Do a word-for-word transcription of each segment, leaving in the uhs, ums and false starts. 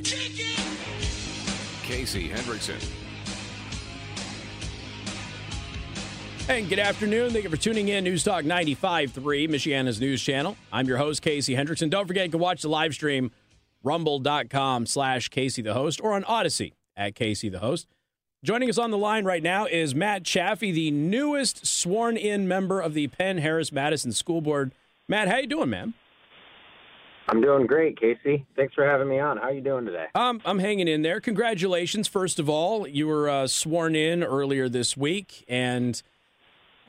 Chicken! Casey Hendrickson. And good afternoon. Thank you for tuning in. News Talk ninety-five point three, Michiana's news channel. I'm your host, Casey Hendrickson. Don't forget, you can watch the live stream, rumble.com slash Casey the Host, or on Odyssey at Casey the Host. Joining us on the line right now is Matt Chaffee, the newest sworn-in member of the Penn-Harris-Madison School Board. Matt, how you doing, man? I'm doing great, Casey. Thanks for having me on. How are you doing today? Um, I'm hanging in there. Congratulations, first of all. You were uh, sworn in earlier this week, and...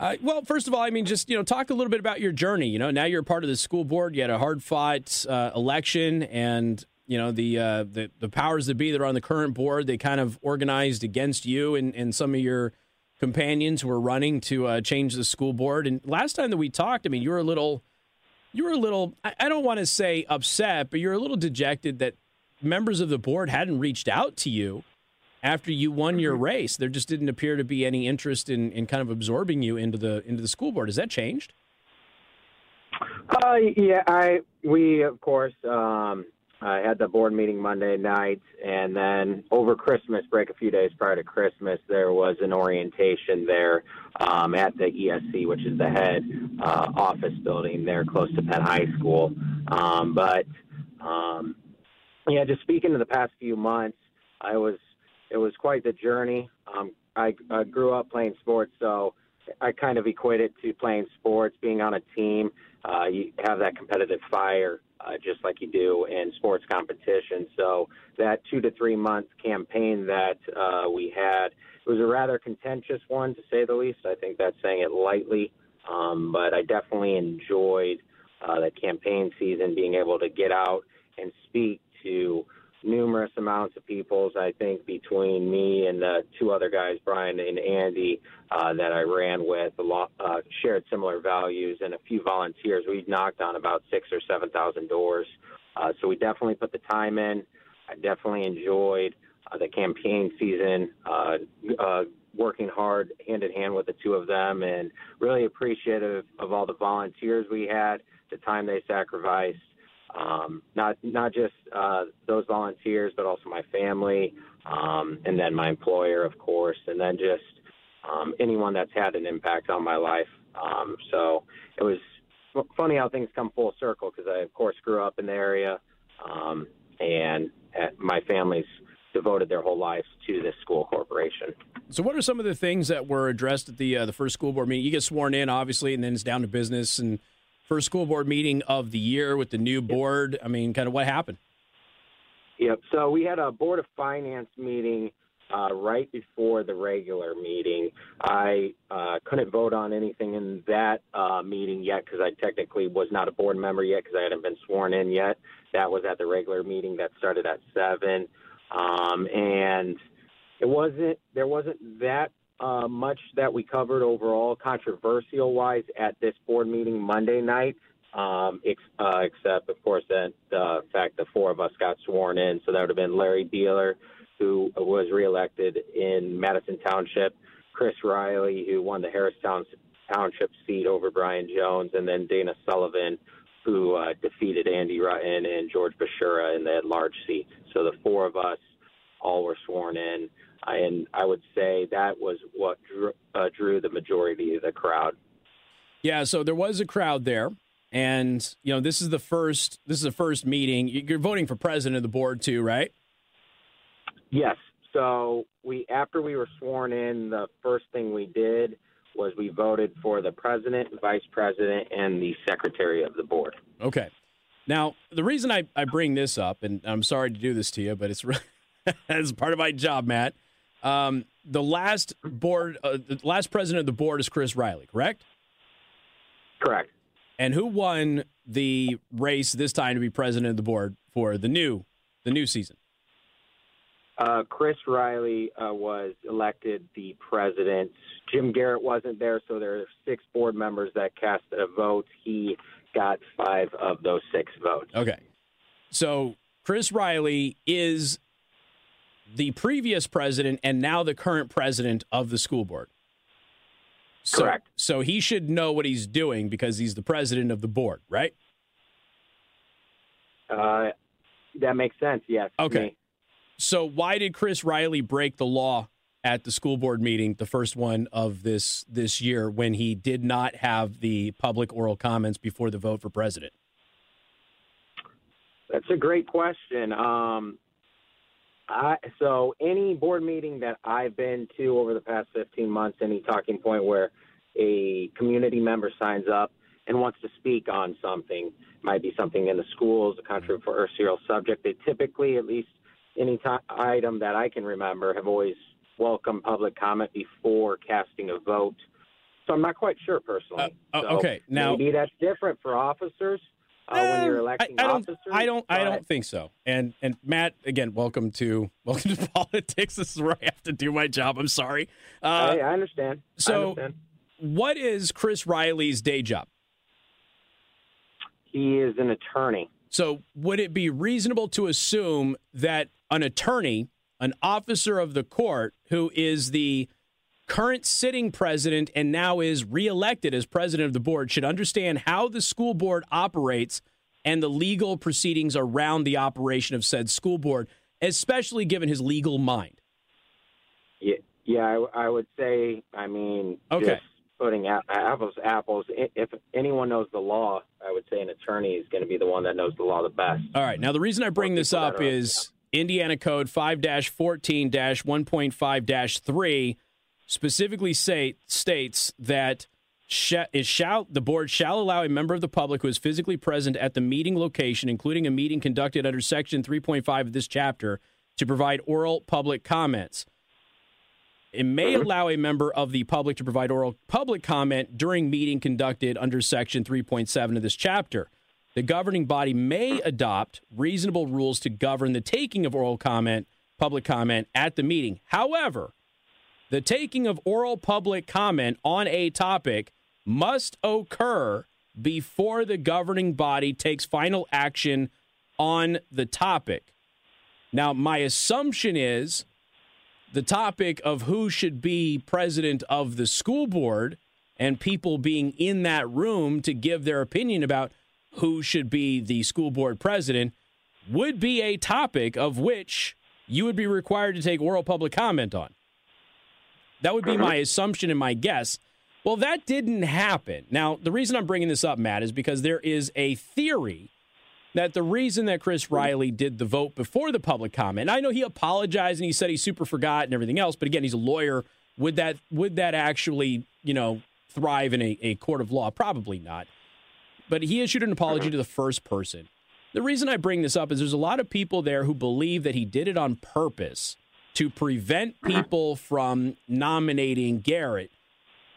Uh, well, first of all, I mean, just, you know, talk a little bit about your journey. You know, now you're a part of the school board. You had a hard-fought uh, election, and, you know, the, uh, the the powers that be that are on the current board, they kind of organized against you and, and some of your companions who were running to uh, change the school board. And last time that we talked, I mean, you were a little, you were a little, I, I don't want to say upset, but you're a little dejected that members of the board hadn't reached out to you after you won your race. There just didn't appear to be any interest in, in kind of absorbing you into the into the school board. Has that changed? Uh, yeah, I we, of course, um, I had the board meeting Monday night, and then over Christmas break, a few days prior to Christmas, there was an orientation there um, at the E S C, which is the head uh, office building there close to Penn High School. Um, but, um, yeah, just speaking to the past few months, I was It was quite the journey. Um, I, I grew up playing sports, so I kind of equate it to playing sports, being on a team. Uh, you have that competitive fire uh, just like you do in sports competition. So that two to three month campaign that uh, we had, it was a rather contentious one, to say the least. I think that's saying it lightly, um, but I definitely enjoyed uh, the campaign season, being able to get out and speak to numerous amounts of peoples. I think between me and the two other guys, Brian and Andy, uh, that I ran with, a lot, uh, shared similar values, and a few volunteers. We've knocked on about six or seven thousand doors, uh, so we definitely put the time in. I definitely enjoyed uh, the campaign season, uh, uh, working hard hand in hand with the two of them, and really appreciative of all the volunteers we had, the time they sacrificed. Um, not not just uh, those volunteers, but also my family, um, and then my employer, of course, and then just um, anyone that's had an impact on my life. Um, so it was f- funny how things come full circle, because I, of course, grew up in the area, um, and at, my family's devoted their whole lives to this school corporation. So what are some of the things that were addressed at the uh, the first school board meeting? You get sworn in, obviously, and then it's down to business and first school board meeting of the year with the new board. I mean, kind of what happened? Yep. So we had a board of finance meeting uh, right before the regular meeting. I uh, couldn't vote on anything in that uh, meeting yet, because I technically was not a board member yet, because I hadn't been sworn in yet. That was at the regular meeting that started at seven. Um, and it wasn't, there wasn't that Uh, much that we covered overall, controversial-wise, at this board meeting Monday night, um, ex- uh, except, of course, that uh, fact the four of us got sworn in. So that would have been Larry Beeler, who was reelected in Madison Township, Chris Riley, who won the Harris Town- Township seat over Brian Jones, and then Dana Sullivan, who uh, defeated Andy Ruttin and George Beshura in the at-large seat. So the four of us all were sworn in. And I would say that was what drew, uh, drew the majority of the crowd. Yeah, so there was a crowd there, and you know this is the first this is the first meeting. You're voting for president of the board too, right? Yes. So we after we were sworn in, the first thing we did was we voted for the president, vice president, and the secretary of the board. Okay. Now the reason I, I bring this up, and I'm sorry to do this to you, but it's really that's part of my job, Matt. Um, the last board, uh, the last president of the board is Chris Riley, correct? Correct. And who won the race this time to be president of the board for the new, the new season? Uh, Chris Riley uh, was elected the president. Jim Garrett wasn't there, so there are six board members that cast a vote. He got five of those six votes. Okay. So Chris Riley is the previous president and now the current president of the school board. So, correct. So he should know what he's doing because he's the president of the board, right? Uh, That makes sense, yes. Okay. So why did Chris Riley break the law at the school board meeting, the first one of this this year, when he did not have the public oral comments before the vote for president? That's a great question. Um, I, so any board meeting that I've been to over the past fifteen months, any talking point where a community member signs up and wants to speak on something, might be something in the schools, a controversial subject, they typically, at least any t- item that I can remember, have always welcomed public comment before casting a vote. So I'm not quite sure personally. Uh, uh, so okay, now maybe that's different for officers. Uh, when you're electing I, I officers, don't, I don't. I don't think so. And and Matt, again, welcome to welcome to politics. This is where I have to do my job. I'm sorry. Uh, hey, I understand. So, I understand. What is Chris Riley's day job? He is an attorney. So, would it be reasonable to assume that an attorney, an officer of the court, who is the current sitting president and now is reelected as president of the board, should understand how the school board operates and the legal proceedings around the operation of said school board, especially given his legal mind? Yeah, yeah, I, I would say, I mean, okay. Just putting apples to apples, if anyone knows the law, I would say an attorney is going to be the one that knows the law the best. All right. Now, the reason I bring this up is Indiana Code five fourteen one point five three specifically say, states that sh- is shall, the board shall allow a member of the public who is physically present at the meeting location, including a meeting conducted under Section three point five of this chapter, to provide oral public comments. It may allow a member of the public to provide oral public comment during meeting conducted under Section three point seven of this chapter. The governing body may adopt reasonable rules to govern the taking of oral comment, public comment at the meeting. However, the taking of oral public comment on a topic must occur before the governing body takes final action on the topic. Now, my assumption is the topic of who should be president of the school board and people being in that room to give their opinion about who should be the school board president would be a topic of which you would be required to take oral public comment on. That would be my assumption and my guess. Well, that didn't happen. Now, the reason I'm bringing this up, Matt, is because there is a theory that the reason that Chris Riley did the vote before the public comment, I know he apologized and he said he super forgot and everything else, but again, he's a lawyer. Would that would that actually, you know, thrive in a, a court of law? Probably not. But he issued an apology to the first person. The reason I bring this up is there's a lot of people there who believe that he did it on purpose to prevent people from nominating Garrett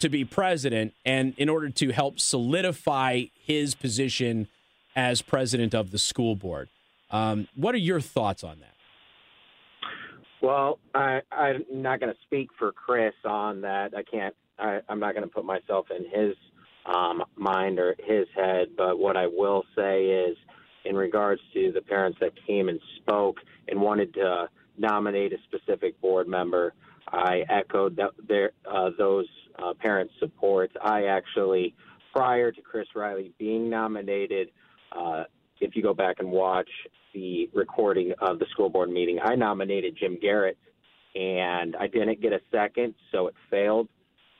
to be president and in order to help solidify his position as president of the school board. Um, what are your thoughts on that? Well, I, I'm not going to speak for Chris on that. I can't, I, I'm not going to put myself in his um, mind or his head, but what I will say is in regards to the parents that came and spoke and wanted to nominate a specific board member, I echoed that their, uh, those uh, parents' supports. I actually, prior to Chris Riley being nominated, uh, if you go back and watch the recording of the school board meeting, I nominated Jim Garrett, and I didn't get a second, so it failed.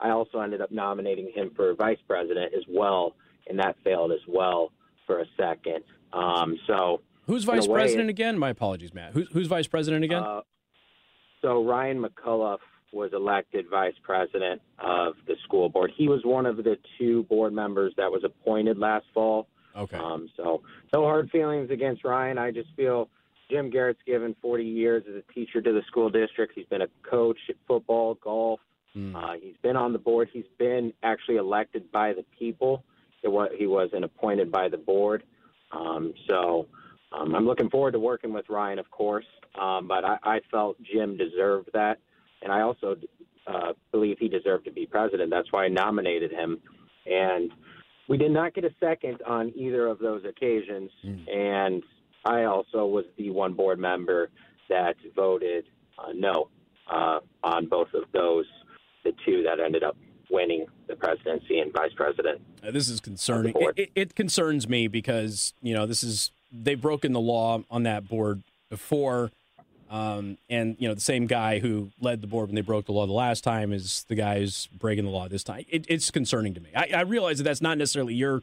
I also ended up nominating him for vice president as well, and that failed as well for a second. Um, so... Who's vice way, president again? My apologies, Matt. Who's, who's vice president again? Uh, so Ryan McCullough was elected vice president of the school board. He was one of the two board members that was appointed last fall. Okay. Um, so no hard feelings against Ryan. I just feel Jim Garrett's given forty years as a teacher to the school district. He's been a coach at football, golf. Mm. Uh, he's been on the board. He's been actually elected by the people. It was, he wasn't appointed by the board. Um, so... Um, I'm looking forward to working with Ryan, of course, um, but I, I felt Jim deserved that, and I also uh, believe he deserved to be president. That's why I nominated him, and we did not get a second on either of those occasions, mm. and I also was the one board member that voted uh, no uh, on both of those, the two that ended up winning the presidency and vice president. Uh, this is concerning. It, it, it concerns me because, you know, this is – they've broken the law on that board before. Um, and, you know, the same guy who led the board when they broke the law the last time is the guy who's breaking the law this time. It, it's concerning to me. I, I realize that that's not necessarily your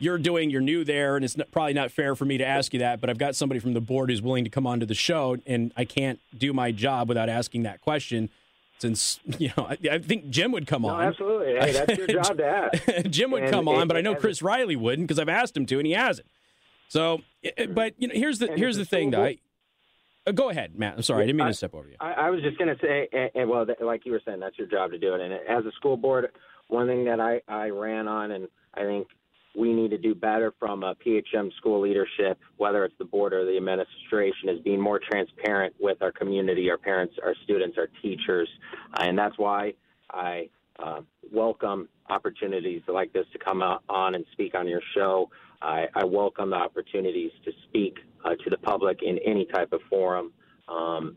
you're doing. You're new there, and it's not, probably not fair for me to ask you that, but I've got somebody from the board who's willing to come onto the show, and I can't do my job without asking that question. Since, you know, I, I think Jim would come no, on. Absolutely. Hey, that's your job to ask. Jim would and come it, on, but I know Chris Riley wouldn't because I've asked him to, and he hasn't. So, but, you know, here's the, here's the thing, though. I, Go ahead, Matt. I'm sorry. I didn't mean I, to step over you. I, I was just going to say, and, and well, th- like you were saying, that's your job to do it. And as a school board, one thing that I, I ran on, and I think we need to do better from a P H M school leadership, whether it's the board or the administration, is being more transparent with our community, our parents, our students, our teachers. And that's why I uh, welcome opportunities like this to come on and speak on your show. I, I welcome the opportunities to speak uh, to the public in any type of forum. Um,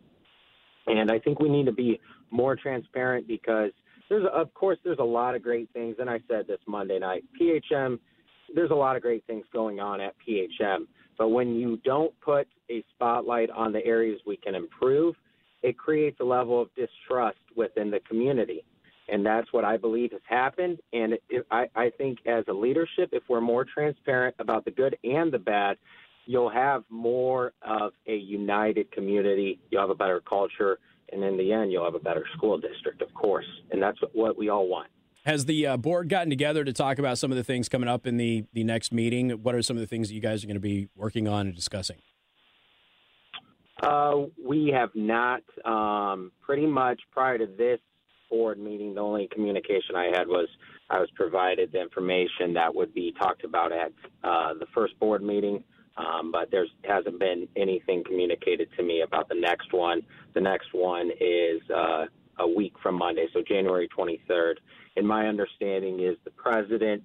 and I think we need to be more transparent because, there's, of course, there's a lot of great things. And I said this Monday night, P H M, there's a lot of great things going on at P H M. But when you don't put a spotlight on the areas we can improve, it creates a level of distrust within the community. And that's what I believe has happened. And it, it, I, I think as a leadership, if we're more transparent about the good and the bad, you'll have more of a united community. You'll have a better culture. And in the end, you'll have a better school district, of course. And that's what we all want. Has the uh, board gotten together to talk about some of the things coming up in the, the next meeting? What are some of the things that you guys are going to be working on and discussing? Uh, we have not. Um, pretty much prior to this board meeting, the only communication I had was I was provided the information that would be talked about at uh, the first board meeting, um, but there hasn't been anything communicated to me about the next one. The next one is uh, a week from Monday, so January twenty-third. And my understanding is the president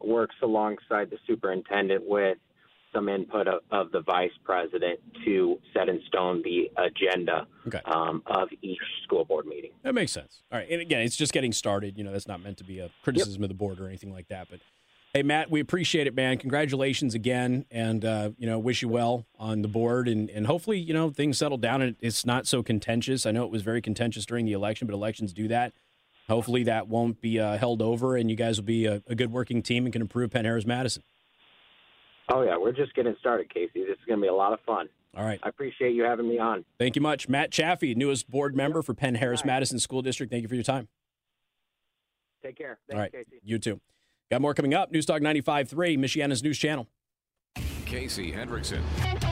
works alongside the superintendent with some input of, of the vice president to set in stone the agenda okay. um, of each school board meeting. That makes sense. All right. And again, it's just getting started. You know, that's not meant to be a criticism yep. of the board or anything like that. But, hey, Matt, we appreciate it, man. Congratulations again. And, uh, you know, wish you well on the board. And, and hopefully, you know, things settle down and it's not so contentious. I know it was very contentious during the election, but elections do that. Hopefully that won't be uh, held over and you guys will be a, a good working team and can improve Penn-Harris-Madison. Oh, yeah, we're just getting started, Casey. This is going to be a lot of fun. All right. I appreciate you having me on. Thank you much. Matt Chaffee, newest board member for Penn-Harris-Madison School District. Thank you for your time. Take care. Thanks, All right. Casey. You too. Got more coming up. News Talk ninety-five point three, Michiana's News Channel. Casey Hendrickson.